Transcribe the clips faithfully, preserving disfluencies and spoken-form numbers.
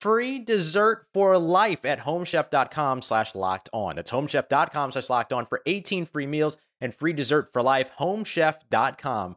free dessert for life at homechef.com slash locked on. That's homechef.com slash locked on for eighteen free meals and free dessert for life. Homechef.com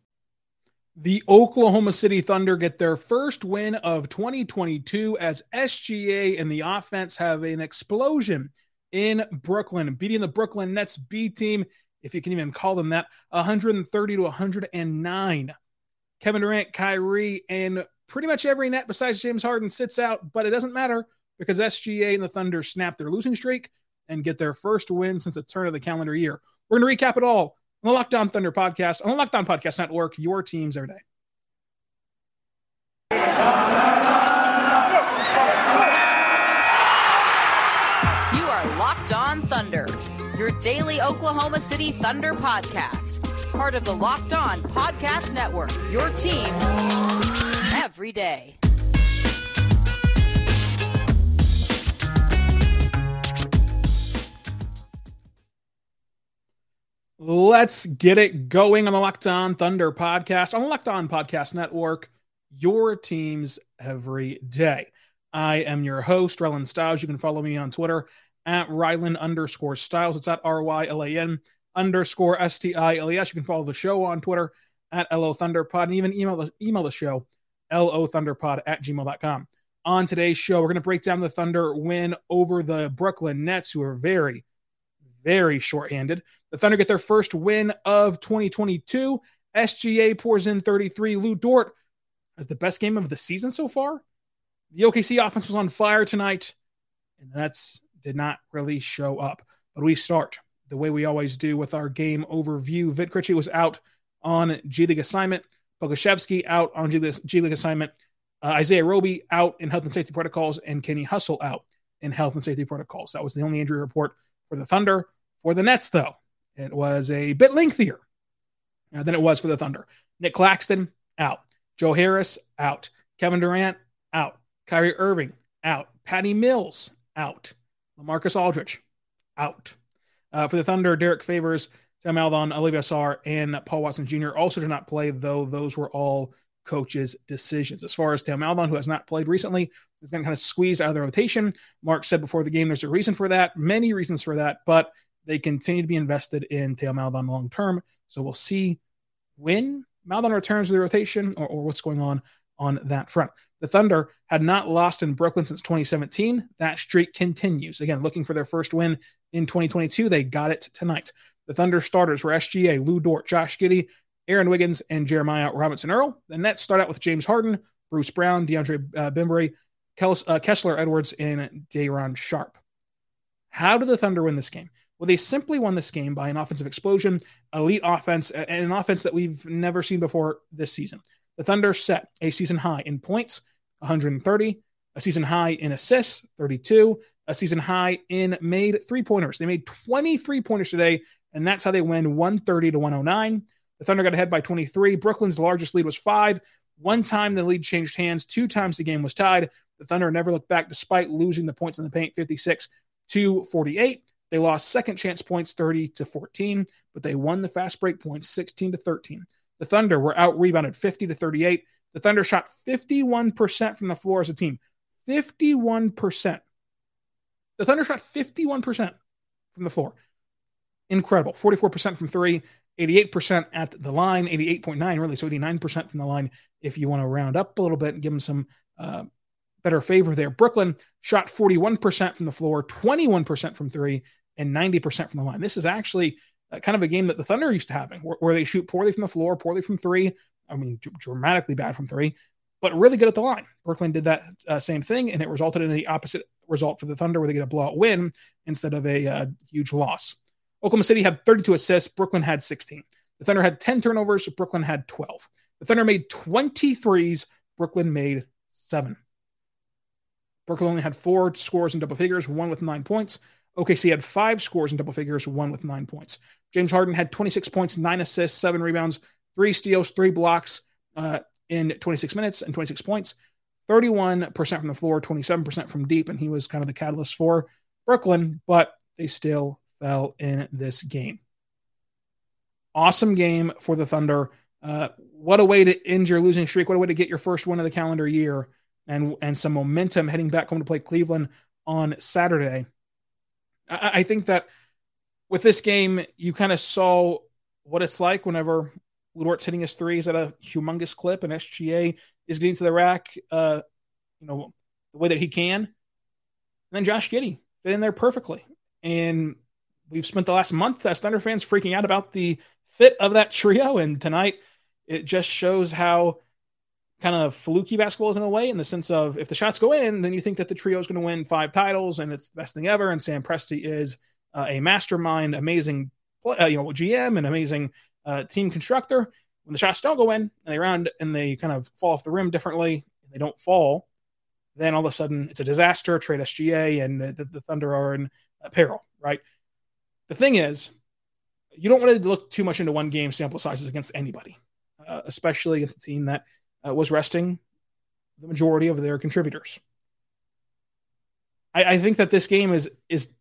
The Oklahoma City Thunder get their first win of twenty twenty-two as S G A and the offense have an explosion in Brooklyn, beating the Brooklyn Nets B team, if you can even call them that, one thirty to one oh nine. Kevin Durant, Kyrie, and pretty much every net besides James Harden sits out, but it doesn't matter because S G A and the Thunder snap their losing streak and get their first win since the turn of the calendar year. We're going to recap it all on the Lockdown Thunder podcast, on the Lockdown Podcast Network, your teams every day. You are Locked On Thunder, your daily Oklahoma City Thunder podcast. Part of the Locked On Podcast Network, your team every day. Let's get it going on the Locked On Thunder podcast, on the Locked On Podcast Network, your teams every day. I am your host, Rylan Stiles. You can follow me on Twitter at Rylan underscore Stiles. It's at R Y L A N underscore S T I L E S. You can follow the show on Twitter at LOThunderPod and even email the, email the show, LOThunderPod at gmail dot com. On today's show, we're going to break down the Thunder win over the Brooklyn Nets, who are very, very shorthanded. The Thunder get their first win of twenty twenty-two. S G A pours in thirty-three. Lou Dort has the best game of the season so far. The O K C offense was on fire tonight, and the Nets did not really show up. But we start the way we always do with our game overview. Vit Kritchi was out on G League assignment. Bogoshevsky out on G League assignment. Uh, Isaiah Roby out in health and safety protocols, and Kenny Hustle out in health and safety protocols. That was the only injury report for the Thunder. For the Nets, though, it was a bit lengthier than it was for the Thunder. Nick Claxton, out. Joe Harris, out. Kevin Durant, out. Kyrie Irving, out. Patty Mills, out. LaMarcus Aldridge, out. Uh, for the Thunder, Derek Favors, Tim Aldon, Ali Bassar, and Paul Watson Junior also did not play, though those were all coaches' decisions. As far as Tim Aldon, who has not played recently, is going to kind of squeeze out of the rotation. Mark said before the game there's a reason for that, many reasons for that, but they continue to be invested in Tim Aldon long term. So we'll see when Maldon returns to the rotation or, or what's going on on that front. The Thunder had not lost in Brooklyn since twenty seventeen. That streak continues. Again, looking for their first win in twenty twenty-two. They got it tonight. The Thunder starters were S G A, Lou Dort, Josh Giddey, Aaron Wiggins, and Jeremiah Robinson-Earl. The Nets start out with James Harden, Bruce Brown, DeAndre uh, Bembry, Kels, uh, Kessler Edwards, and Day'Ron Sharp. How did the Thunder win this game? Well, they simply won this game by an offensive explosion, elite offense, and an offense that we've never seen before this season. The Thunder set a season high in points, one hundred thirty, a season high in assists, thirty-two, a season high in made three-pointers. They made twenty-three pointers today, and that's how they win one thirty to one oh nine. The Thunder got ahead by twenty-three. Brooklyn's largest lead was five. One time the lead changed hands. Two times the game was tied. The Thunder never looked back despite losing the points in the paint, fifty-six to forty-eight. They lost second chance points thirty to fourteen, but they won the fast break points sixteen to thirteen. The Thunder were out rebounded fifty to thirty-eight. The Thunder shot fifty-one percent from the floor as a team. fifty-one percent. The Thunder shot fifty-one percent from the floor. Incredible. forty-four percent from three, eighty-eight percent at the line, eighty-eight point nine really, so eighty-nine percent from the line if you want to round up a little bit and give them some uh, better favor there. Brooklyn shot forty-one percent from the floor, twenty-one percent from three, and ninety percent from the line. This is actually uh, kind of a game that the Thunder are used to having, where, where they shoot poorly from the floor, poorly from three. I mean, d- dramatically bad from three, but really good at the line. Brooklyn did that uh, same thing, and it resulted in the opposite result for the Thunder, where they get a blowout win instead of a uh, huge loss. Oklahoma City had thirty-two assists. Brooklyn had sixteen. The Thunder had ten turnovers. Brooklyn had twelve. The Thunder made twenty-threes. Brooklyn made seven. Brooklyn only had four scores in double figures, one with nine points. O K C had five scores in double figures, one with nine points. James Harden had twenty-six points, nine assists, seven rebounds, three steals, three blocks uh, in twenty-six minutes and twenty-six points. thirty-one percent from the floor, twenty-seven percent from deep, and he was kind of the catalyst for Brooklyn, but they still fell in this game. Awesome game for the Thunder. Uh, what a way to end your losing streak. What a way to get your first win of the calendar year. And, and some momentum heading back home to play Cleveland on Saturday. I, I think that with this game, you kind of saw what it's like whenever Lou Dort's hitting his threes at a humongous clip and S G A is getting to the rack, uh, you know, the way that he can. And then Josh Giddey fit in there perfectly. And we've spent the last month as Thunder fans freaking out about the fit of that trio. And tonight it just shows how kind of fluky basketball is in a way, in the sense of if the shots go in, then you think that the trio is going to win five titles and it's the best thing ever. And Sam Presti is uh, a mastermind, amazing, uh, you know, G M and amazing uh, team constructor. When the shots don't go in and they round and they kind of fall off the rim differently, and they don't fall, then all of a sudden it's a disaster. Trade S G A and the, the, the Thunder are in peril, right? The thing is, you don't want to look too much into one game sample sizes against anybody, uh, especially against a team that Uh, was resting the majority of their contributors. I, I think that this game is is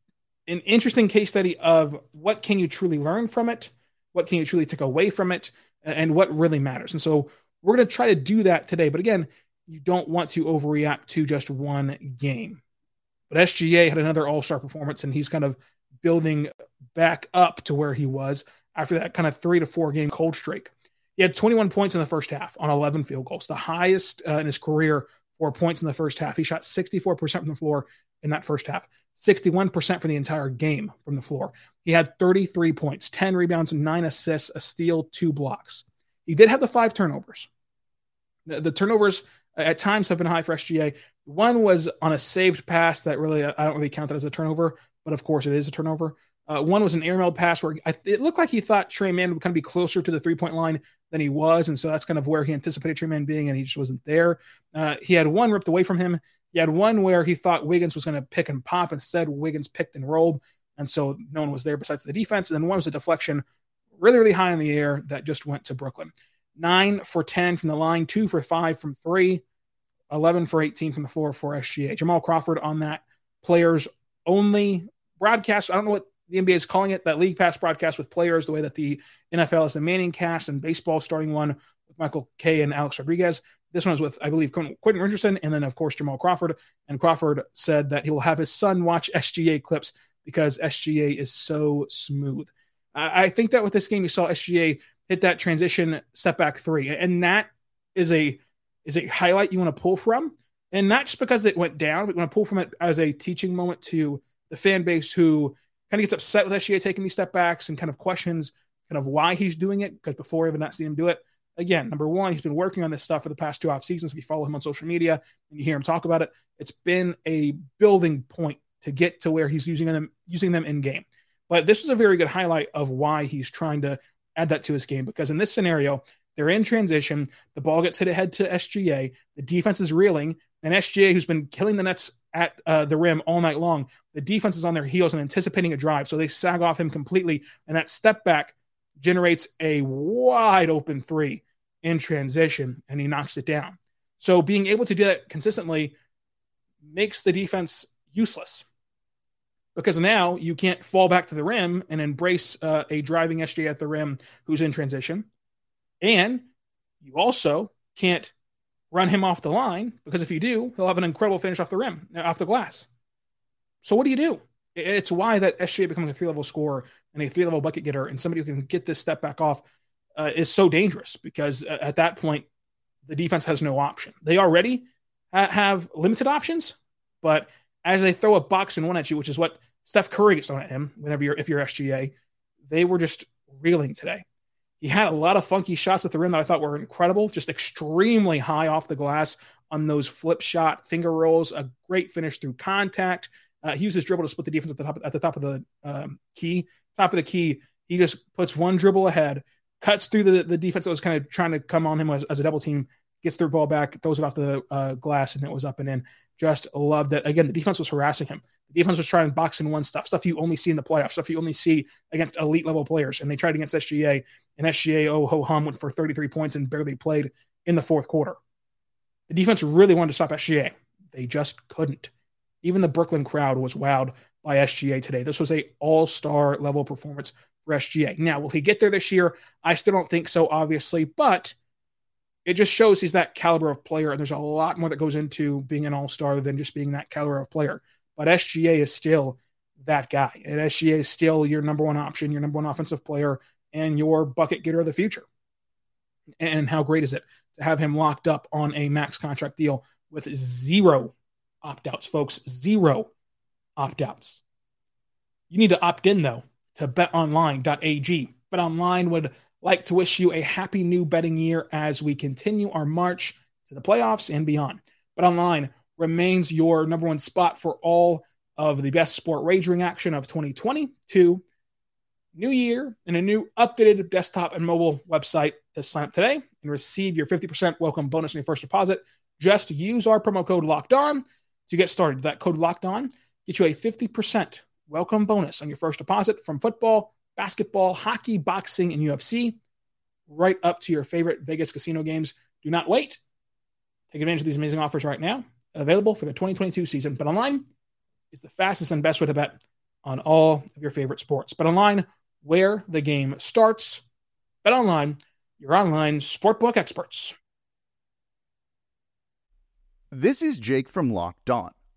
an interesting case study of what can you truly learn from it, what can you truly take away from it, and what really matters. And so we're going to try to do that today. But again, you don't want to overreact to just one game. But S G A had another all-star performance, and he's kind of building back up to where he was after that kind of three to four game cold streak. He had twenty-one points in the first half on eleven field goals, the highest uh, in his career for points in the first half. He shot sixty-four percent from the floor in that first half, sixty-one percent for the entire game from the floor. He had thirty-three points, ten rebounds, nine assists, a steal, two blocks. He did have the five turnovers. The, the turnovers at times have been high for S G A. One was on a saved pass that really, I don't really count that as a turnover, but of course it is a turnover. Uh, one was an airmailed pass where I th- it looked like he thought Trey Mann would kind of be closer to the three-point line than he was, and so that's kind of where he anticipated Trey Mann being, and he just wasn't there. Uh, he had one ripped away from him. He had one where he thought Wiggins was going to pick and pop. Instead, Wiggins picked and rolled, and so no one was there besides the defense. And then one was a deflection really, really high in the air that just went to Brooklyn. nine for ten from the line, two for five from three, eleven for eighteen from the floor for S G A. Jamal Crawford on that players only broadcast. I don't know what the N B A is calling it, that league pass broadcast with players, the way that the N F L is the Manning cast and baseball starting one with Michael Kay and Alex Rodriguez. This one was with, I believe, Quentin Richardson and then, of course, Jamal Crawford. And Crawford said that he will have his son watch S G A clips because S G A is so smooth. I, I think that with this game, you saw S G A hit that transition step back three. And that is a is a highlight you want to pull from. And not just because it went down, but you want to pull from it as a teaching moment to the fan base who kind of gets upset with S G A taking these step backs and kind of questions kind of why he's doing it, because before I've not seen him do it. Again, number one, he's been working on this stuff for the past two off seasons. If you follow him on social media and you hear him talk about it, it's been a building point to get to where he's using them, using them in game. But this is a very good highlight of why he's trying to add that to his game, because in this scenario, they're in transition. The ball gets hit ahead to S G A. The defense is reeling, and S G A, who's been killing the Nets at uh, the rim all night long, the defense is on their heels and anticipating a drive. So they sag off him completely, and that step back generates a wide open three in transition, and he knocks it down. So being able to do that consistently makes the defense useless, because now you can't fall back to the rim and embrace uh, a driving S G A at the rim who's in transition. And you also can't run him off the line, because if you do, he'll have an incredible finish off the rim, off the glass. So what do you do? It's why that S G A becoming a three-level scorer and a three-level bucket getter and somebody who can get this step back off uh, is so dangerous, because uh, at that point, the defense has no option. They already ha- have limited options, but as they throw a box and one at you, which is what Steph Curry gets thrown at him whenever you're, if you're S G A, they were just reeling today. He had a lot of funky shots at the rim that I thought were incredible, just extremely high off the glass on those flip shot finger rolls, a great finish through contact. Uh, he uses dribble to split the defense at the top at the top of the um, key. Top of the key, he just puts one dribble ahead, cuts through the, the defense that was kind of trying to come on him as, as a double team, gets their ball back, throws it off the uh, glass, and it was up and in. Just loved it. Again, the defense was harassing him. The defense was trying box and one stuff, stuff you only see in the playoffs, stuff you only see against elite-level players, and they tried against S G A, and S G A, oh, ho-hum, went for thirty-three points and barely played in the fourth quarter. The defense really wanted to stop S G A. They just couldn't. Even the Brooklyn crowd was wowed by S G A today. This was a all-star level performance for S G A. Now, will he get there this year? I still don't think so, obviously, but it just shows he's that caliber of player, and there's a lot more that goes into being an all-star than just being that caliber of player. But S G A is still that guy, and S G A is still your number one option, your number one offensive player, and your bucket getter of the future. And how great is it to have him locked up on a max contract deal with zero opt-outs, folks, zero opt-outs. You need to opt in, though, to bet online dot a g. BetOnline would like to wish you a happy new betting year as we continue our march to the playoffs and beyond. BetOnline remains your number one spot for all of the best sport wagering action of twenty twenty-two. New year and a new updated desktop and mobile website to sign up today and receive your fifty percent welcome bonus on your first deposit. Just use our promo code LOCKEDON to get started. That code LOCKEDON gets you a fifty percent welcome bonus on your first deposit from football, basketball, hockey, boxing, and U F C, right up to your favorite Vegas casino games. Do not wait. Take advantage of these amazing offers right now, available for the twenty twenty-two season. BetOnline is the fastest and best way to bet on all of your favorite sports. BetOnline, where the game starts. BetOnline, your online sportbook experts. This is Jake from Locked On.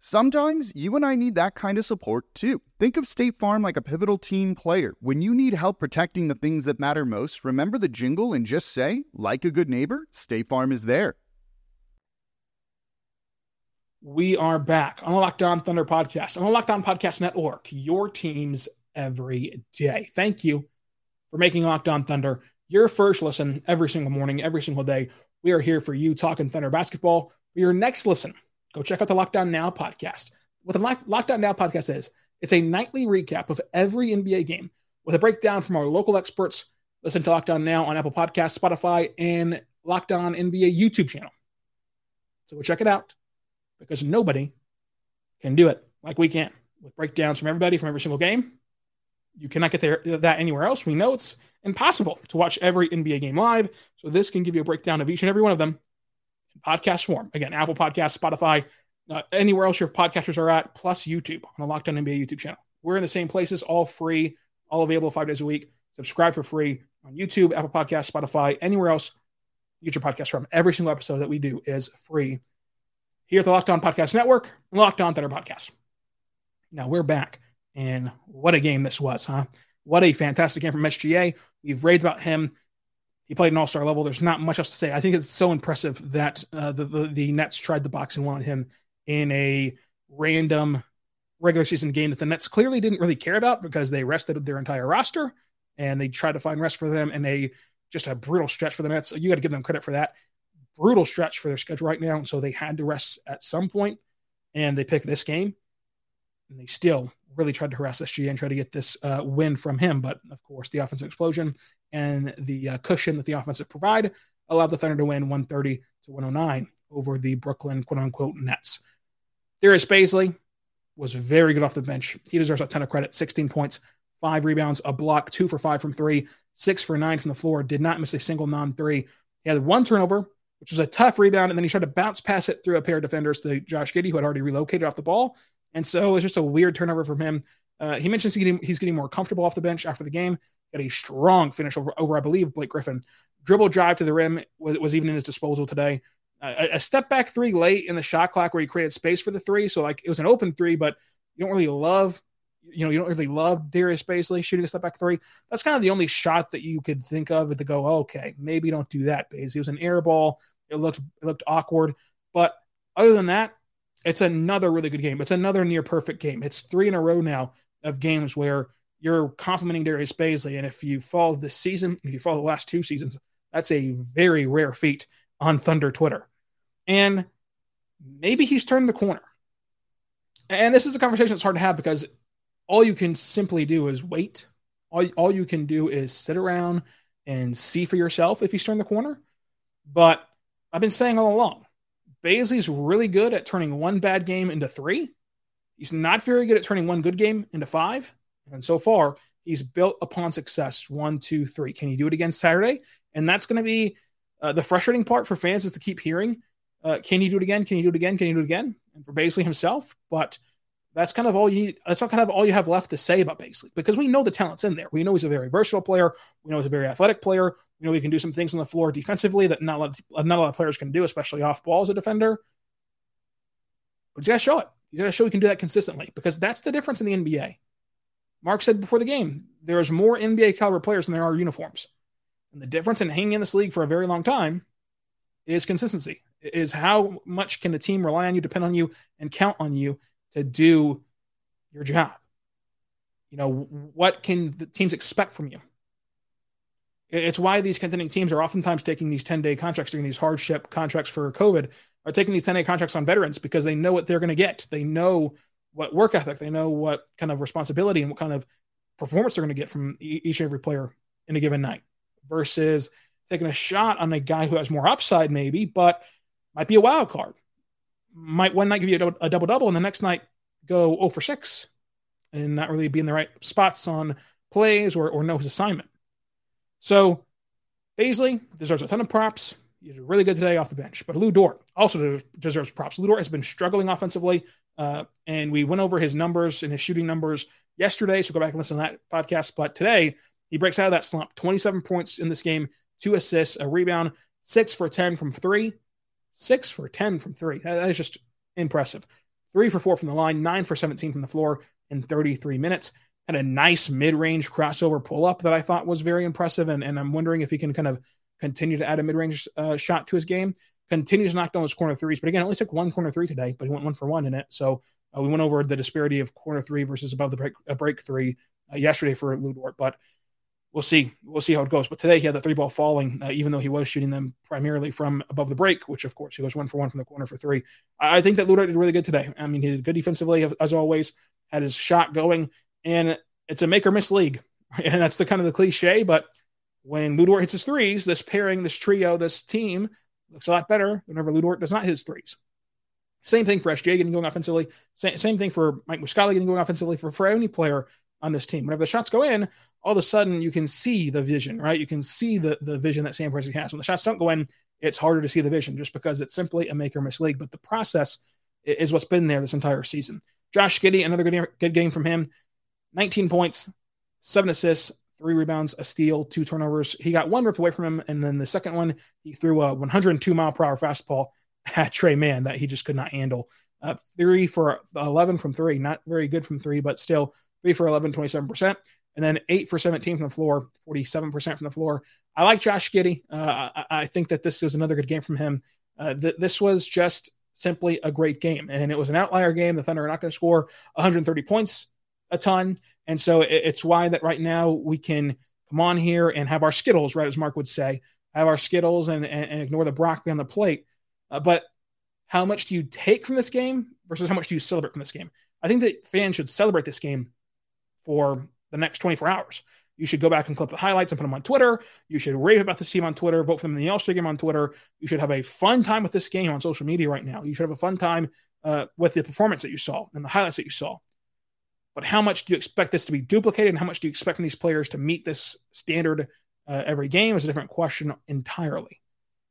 Sometimes you and I need that kind of support too. Think of State Farm like a pivotal team player. When you need help protecting the things that matter most, remember the jingle and just say, like a good neighbor, State Farm is there. We are back on the Locked On Thunder podcast, on the Locked On Podcast Network, your teams every day. Thank you for making Locked On Thunder your first listen every single morning, every single day. We are here for you talking Thunder basketball. For your next listen, go check out the Lockdown Now podcast. What the Lockdown Now podcast is, It's a nightly recap of every N B A game with a breakdown from our local experts. Listen to Locked On Now on Apple Podcasts, Spotify, and Locked On N B A YouTube channel. So go check it out, because nobody can do it like we can, with breakdowns from everybody from every single game. You cannot get there, that anywhere else. We know it's impossible to watch every N B A game live, so this can give you a breakdown of each and every one of them in podcast form. Again, Apple Podcasts, Spotify, uh, anywhere else your podcasters are at, plus YouTube on the Locked On N B A YouTube channel. We're in the same places, all free, all available five days a week. Subscribe for free on YouTube, Apple Podcasts, Spotify, anywhere else you get your podcast from. Every single episode that we do is free here at the Locked On Podcast Network, Locked On Thunder Podcast. Now we're back, and what a game this was, huh? What a fantastic game from S G A. We've raved about him. He played an all-star level. There's not much else to say. I think it's so impressive that uh, the, the the Nets tried the box and won on him in a random regular season game that the Nets clearly didn't really care about, because they rested their entire roster, and they tried to find rest for them in a just a brutal stretch for the Nets. So you got to give them credit for that. Brutal stretch for their schedule right now, and so they had to rest at some point, and they picked this game, and they still really tried to harass S G A and try to get this uh, win from him. But, of course, the offensive explosion and the uh, cushion that the offensive provide allowed the Thunder to win one thirty to one oh nine over the Brooklyn, quote-unquote, Nets. Darius Bazley was very good off the bench. He deserves a ton of credit. sixteen points, five rebounds, a block, two for five from three, six for nine from the floor, did not miss a single non-three. He had one turnover, which was a tough rebound, and then he tried to bounce pass it through a pair of defenders to Josh Giddey, who had already relocated off the ball, and so it's just a weird turnover from him. Uh, he mentions he's getting, he's getting more comfortable off the bench after the game. Got a strong finish over, over I believe, Blake Griffin. Dribble drive to the rim was, was even in his disposal today. Uh, a step-back three late in the shot clock where he created space for the three, so like it was an open three, but you don't really love, you know, you don't really love Darius Bazley shooting a step-back three. That's kind of the only shot that you could think of to go, okay, maybe don't do that, Bazley. It was an air ball. It looked it looked awkward. But other than that, it's another really good game. It's another near-perfect game. It's three in a row now of games where you're complimenting Darius Bazley, and if you follow this season, if you follow the last two seasons, that's a very rare feat on Thunder Twitter. And maybe he's turned the corner. And this is a conversation that's hard to have, because all you can simply do is wait. All, all you can do is sit around and see for yourself if he's turned the corner. But I've been saying all along, Bazley's really good at turning one bad game into three. He's not very good at turning one good game into five. And so far, he's built upon success. One, two, three. Can he do it again Saturday? And that's going to be uh, the frustrating part for fans, is to keep hearing, uh, can he do it again? Can he do it again? Can he do it again? And for Bazley himself. But that's kind of all you need. That's kind of all you have left to say about Bazley, because we know the talent's in there. We know he's a very versatile player. We know he's a very athletic player. We know he can do some things on the floor defensively that not a lot of, not a lot of players can do, especially off ball as a defender. But he's got to show it. He's got to show he can do that consistently, because that's the difference in the N B A. Mark said before the game, there's more N B A caliber players than there are uniforms. And the difference in hanging in this league for a very long time is consistency. It is how much can a team rely on you, depend on you, and count on you to do your job. You know, what can the teams expect from you? It's why these contending teams are oftentimes taking these ten-day contracts during these hardship contracts for COVID, are taking these ten-day contracts on veterans, because they know what they're going to get. They know what work ethic, they know what kind of responsibility and what kind of performance they're going to get from each and every player in a given night, versus taking a shot on a guy who has more upside maybe, but might be a wild card. Might one night give you a double-double and the next night go oh for six and not really be in the right spots on plays or, or know his assignment. So Bazley deserves a ton of props. He was really good today off the bench. But Lou Dort also deserves props. Lou Dort has been struggling offensively, uh, and we went over his numbers and his shooting numbers yesterday, so go back and listen to that podcast. But today, he breaks out of that slump. twenty-seven points in this game, two assists, a rebound, six for ten from three. six for ten from three. That is just impressive. three for four from the line, nine for seventeen from the floor in thirty-three minutes. Had a nice mid-range crossover pull-up that I thought was very impressive, and, and I'm wondering if he can kind of continue to add a mid-range uh, shot to his game. Continues to knock down those corner threes, but again, only took one corner three today, but he went one for one in it. So uh, we went over the disparity of corner three versus above the break, uh, break three uh, yesterday for Lou Dort, but We'll see. We'll see how it goes. But today he had the three ball falling, uh, even though he was shooting them primarily from above the break, which, of course, he goes one for one from the corner for three. I, I think that Lou Dort did really good today. I mean, he did good defensively, as always. had his shot going, and it's a make or miss league. And that's the kind of the cliche, but when Lou Dort hits his threes, this pairing, this trio, this team looks a lot better whenever Lou Dort does not hit his threes. Same thing for S G A getting going offensively. Sa- same thing for Mike Muscala getting going offensively, for, for any player on this team. Whenever the shots go in, all of a sudden you can see the vision, right? You can see the, the vision that Sam Presti has. When the shots don't go in, it's harder to see the vision just because it's simply a make or miss league. But the process is what's been there this entire season. Josh Giddey, another good, good game from him. nineteen points, seven assists, three rebounds, a steal, two turnovers. He got one ripped away from him, and then the second one, he threw a one hundred two mile per hour fastball at Trey Mann that he just could not handle. Uh, three for eleven from three, not very good from three, but still three for eleven, twenty-seven percent, and then eight for seventeen from the floor, forty-seven percent from the floor. I like Josh Giddey. Uh, I, I think that this was another good game from him. Uh, th- this was just simply a great game, and it was an outlier game. The Thunder are not going to score one hundred thirty points a ton, and so it, it's why that right now we can come on here and have our Skittles, right, as Mark would say, have our Skittles and, and, and ignore the broccoli on the plate. Uh, but how much do you take from this game versus how much do you celebrate from this game? I think that fans should celebrate this game for the next twenty-four hours. You should go back and clip the highlights and put them on Twitter. You should rave about this team on Twitter, vote for them in the All-Star game on Twitter. You should have a fun time with this game on social media right now. You should have a fun time uh, with the performance that you saw and the highlights that you saw. But how much do you expect this to be duplicated, and how much do you expect from these players to meet this standard uh, every game is a different question entirely.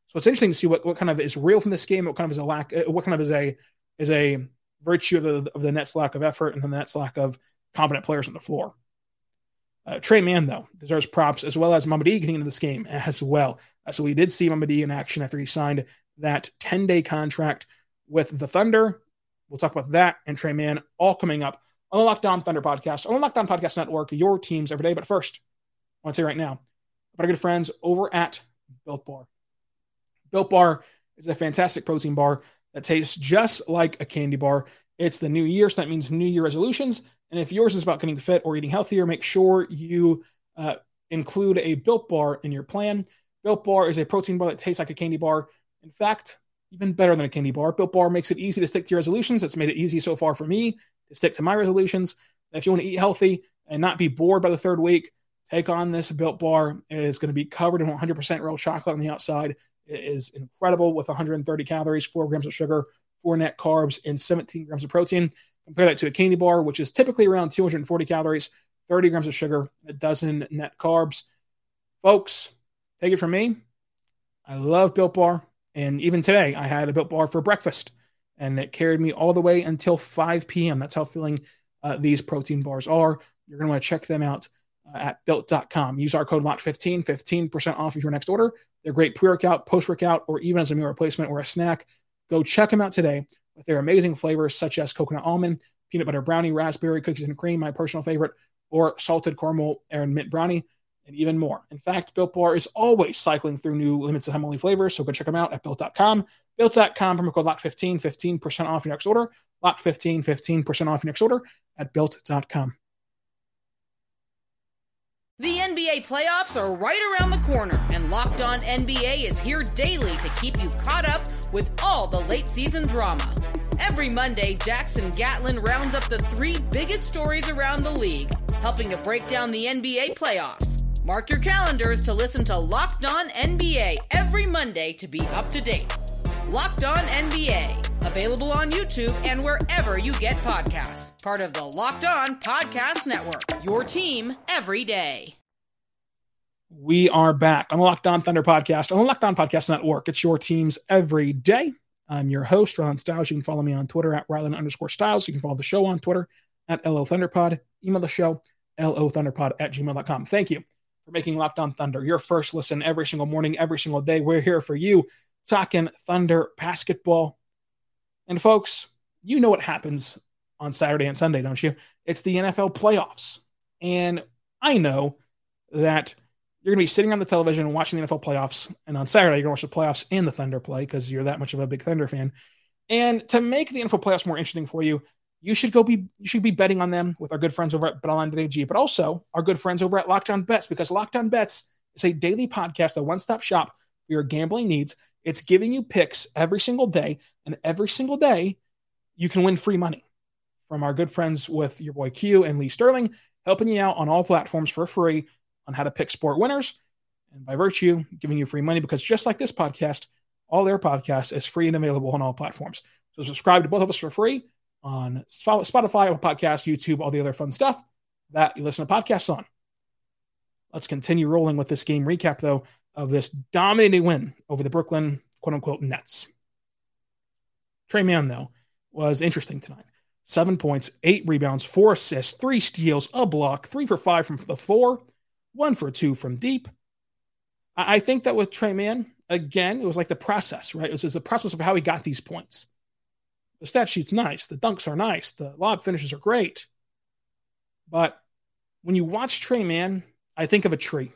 So it's interesting to see what, what kind of is real from this game, what kind of is a lack, what kind of is a is a virtue of the, of the Nets' lack of effort and the Nets' lack of competent players on the floor. Uh, Trey Mann, though, deserves props, as well as Mamadi getting into this game as well. Uh, so we did see Mamadi in action after he signed that ten-day contract with the Thunder. We'll talk about that and Trey Mann all coming up on the Lockdown Thunder podcast, on the Lockdown Podcast Network, your teams every day. But first, I want to say right now about our good friends over at Built Bar. Built Bar is a fantastic protein bar that tastes just like a candy bar. It's the new year, so that means New Year resolutions. And if yours is about getting fit or eating healthier, make sure you uh, include a Built Bar in your plan. Built Bar is a protein bar that tastes like a candy bar. In fact, even better than a candy bar. Built Bar makes it easy to stick to your resolutions. It's made it easy so far for me to stick to my resolutions. If you want to eat healthy and not be bored by the third week, take on this Built Bar. It is going to be covered in one hundred percent real chocolate on the outside. It is incredible with one hundred thirty calories, four grams of sugar, four net carbs, and seventeen grams of protein. Compare that to a candy bar, which is typically around two hundred forty calories, thirty grams of sugar, a dozen net carbs. Folks, take it from me. I love Built Bar. And even today, I had a Built Bar for breakfast, and it carried me all the way until five p.m. That's how filling uh, these protein bars are. You're going to want to check them out uh, at built dot com. Use our code locked fifteen, fifteen percent off of your next order. They're great pre-workout, post-workout, or even as a meal replacement or a snack. Go check them out today with their amazing flavors such as coconut almond, peanut butter brownie, raspberry, cookies and cream, my personal favorite, or salted caramel and mint brownie, and even more. In fact, Built Bar is always cycling through new limits of time only flavors, so go check them out at built dot com. built dot com, promo code locked fifteen, fifteen percent off your next order. locked fifteen, fifteen percent off your next order at built dot com. The N B A playoffs are right around the corner, and Locked On N B A is here daily to keep you caught up with all the late season drama. Every Monday, Jackson Gatlin rounds up the three biggest stories around the league, helping to break down the N B A playoffs. Mark your calendars to listen to Locked On N B A every Monday to be up to date. Locked On N B A, available on YouTube and wherever you get podcasts. Part of the Locked On Podcast Network, your team every day. We are back on the Locked On Thunder podcast, on the Locked On Podcast Network. It's your teams every day. I'm your host, Rylan Stiles. You can follow me on Twitter at Rylan underscore Stiles. You can follow the show on Twitter at L O Thunderpod. Email the show, L O Thunderpod at gmail dot com. Thank you for making Locked On Thunder your first listen every single morning, every single day. We're here for you, talking Thunder basketball. And folks, you know what happens on Saturday and Sunday, don't you? It's the N F L playoffs. And I know that you're going to be sitting on the television and watching the N F L playoffs. And on Saturday, you're going to watch the playoffs and the Thunder play because you're that much of a big Thunder fan. And to make the N F L playoffs more interesting for you, you should go be you should be betting on them with our good friends over at BetOnline A G, but also our good friends over at Locked On Bets, because Locked On Bets is a daily podcast, a one-stop shop for your gambling needs. It's giving you picks every single day, and every single day you can win free money. from our good friends with your boy Q and Lee Sterling, helping you out on all platforms for free on how to pick sport winners. And by virtue, giving you free money, because just like this podcast, all their podcast is free and available on all platforms. So subscribe to both of us for free on Spotify, Apple Podcasts, YouTube, all the other fun stuff that you listen to podcasts on. Let's continue rolling with this game recap, though, of this dominating win over the Brooklyn, quote-unquote, Nets. Trey Mann, though, was interesting tonight. Seven points, eight rebounds, four assists, three steals, a block, three for five from the floor, one for two from deep. I think that with Trey Mann, again, it was like the process, right? It was, it was the process of how he got these points. The stat sheet's nice. The dunks are nice. The lob finishes are great. But when you watch Trey Mann, I think of a tree.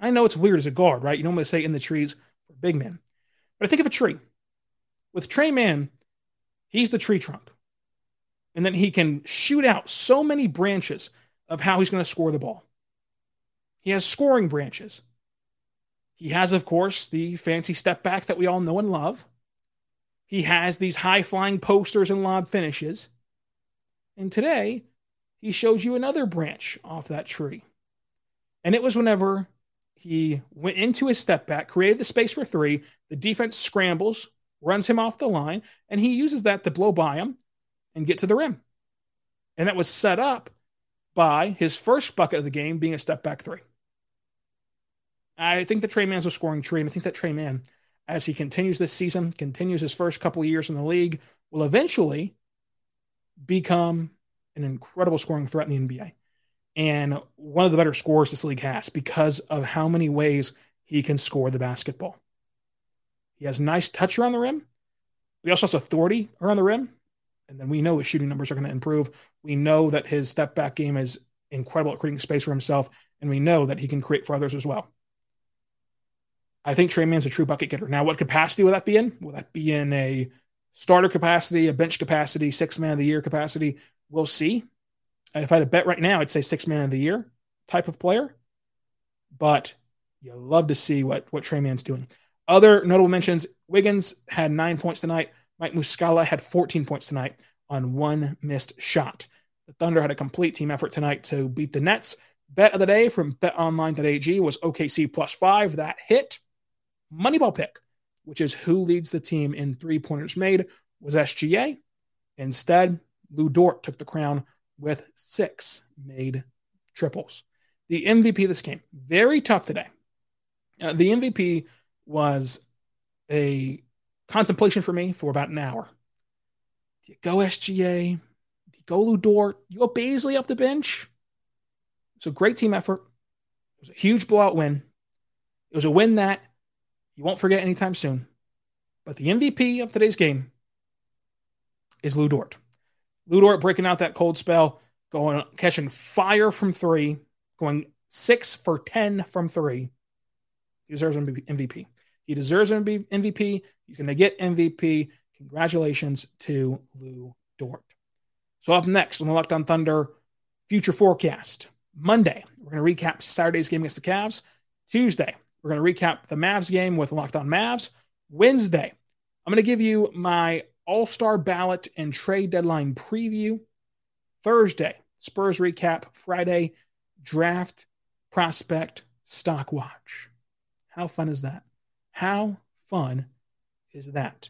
I know it's weird as a guard, right? You normally say in the trees for big man. But I think of a tree. With Trey Mann, he's the tree trunk. And then he can shoot out so many branches of how he's going to score the ball. He has scoring branches. He has, of course, the fancy step back that we all know and love. He has these high-flying posters and lob finishes. And today, he showed you another branch off that tree. And it was whenever he went into his step back, created the space for three, the defense scrambles, runs him off the line, and he uses that to blow by him and get to the rim. And that was set up by his first bucket of the game being a step back three. I think that Trey Mann's a scoring tree, and I think that Trey Mann, as he continues this season, continues his first couple of years in the league, will eventually become an incredible scoring threat in the N B A. And one of the better scorers this league has because of how many ways he can score the basketball. He has a nice touch around the rim. But he also has authority around the rim. And then we know his shooting numbers are going to improve. We know that his step-back game is incredible at creating space for himself, and we know that he can create for others as well. I think Trey Mann's a true bucket getter. Now, what capacity will that be in? Will that be in a starter capacity, a bench capacity, six-man of the year capacity? We'll see. If I had a bet right now, I'd say six-man of the year type of player. But you love to see what, what Trey Mann's doing. Other notable mentions, Wiggins had nine points tonight. Mike Muscala had fourteen points tonight on one missed shot. The Thunder had a complete team effort tonight to beat the Nets. Bet of the day from bet online dot a g was O K C plus five. That hit. Moneyball pick, which is who leads the team in three-pointers made, was S G A. Instead, Lou Dort took the crown with six made triples. The M V P of this game, very tough today. Uh, the M V P was a contemplation for me for about an hour. Do you go S G A? Do you go Lou Dort? You go Bazley off the bench? It's a great team effort. It was a huge blowout win. It was a win that you won't forget anytime soon. But the M V P of today's game is Lou Dort. Lou Dort breaking out that cold spell, going catching fire from three, going six for ten from three. He deserves an M V P. He deserves an M V P. He's going to get M V P. Congratulations to Lou Dort. So up next on the Locked On Thunder Future Forecast, Monday, we're going to recap Saturday's game against the Cavs. Tuesday, we're going to recap the Mavs game with Locked On Mavs. Wednesday, I'm going to give you my All-Star ballot and trade deadline preview. Thursday, Spurs recap. Friday, draft, prospect, stock watch. How fun is that? How fun is that?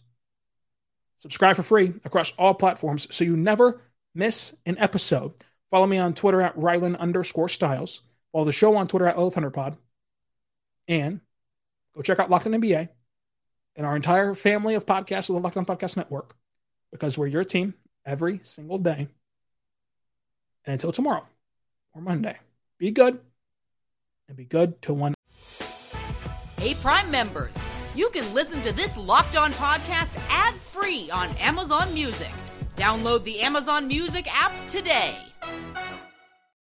Subscribe for free across all platforms so you never miss an episode. Follow me on Twitter at Rylan underscore Stiles. Follow the show on Twitter at LothunderPod. And go check out Locked On N B A and our entire family of podcasts on the Locked On Podcast Network, because we're your team every single day. And until tomorrow or Monday, be good and be good to one. Hey, Prime members, you can listen to this Locked On podcast ad-free on Amazon Music. Download the Amazon Music app today.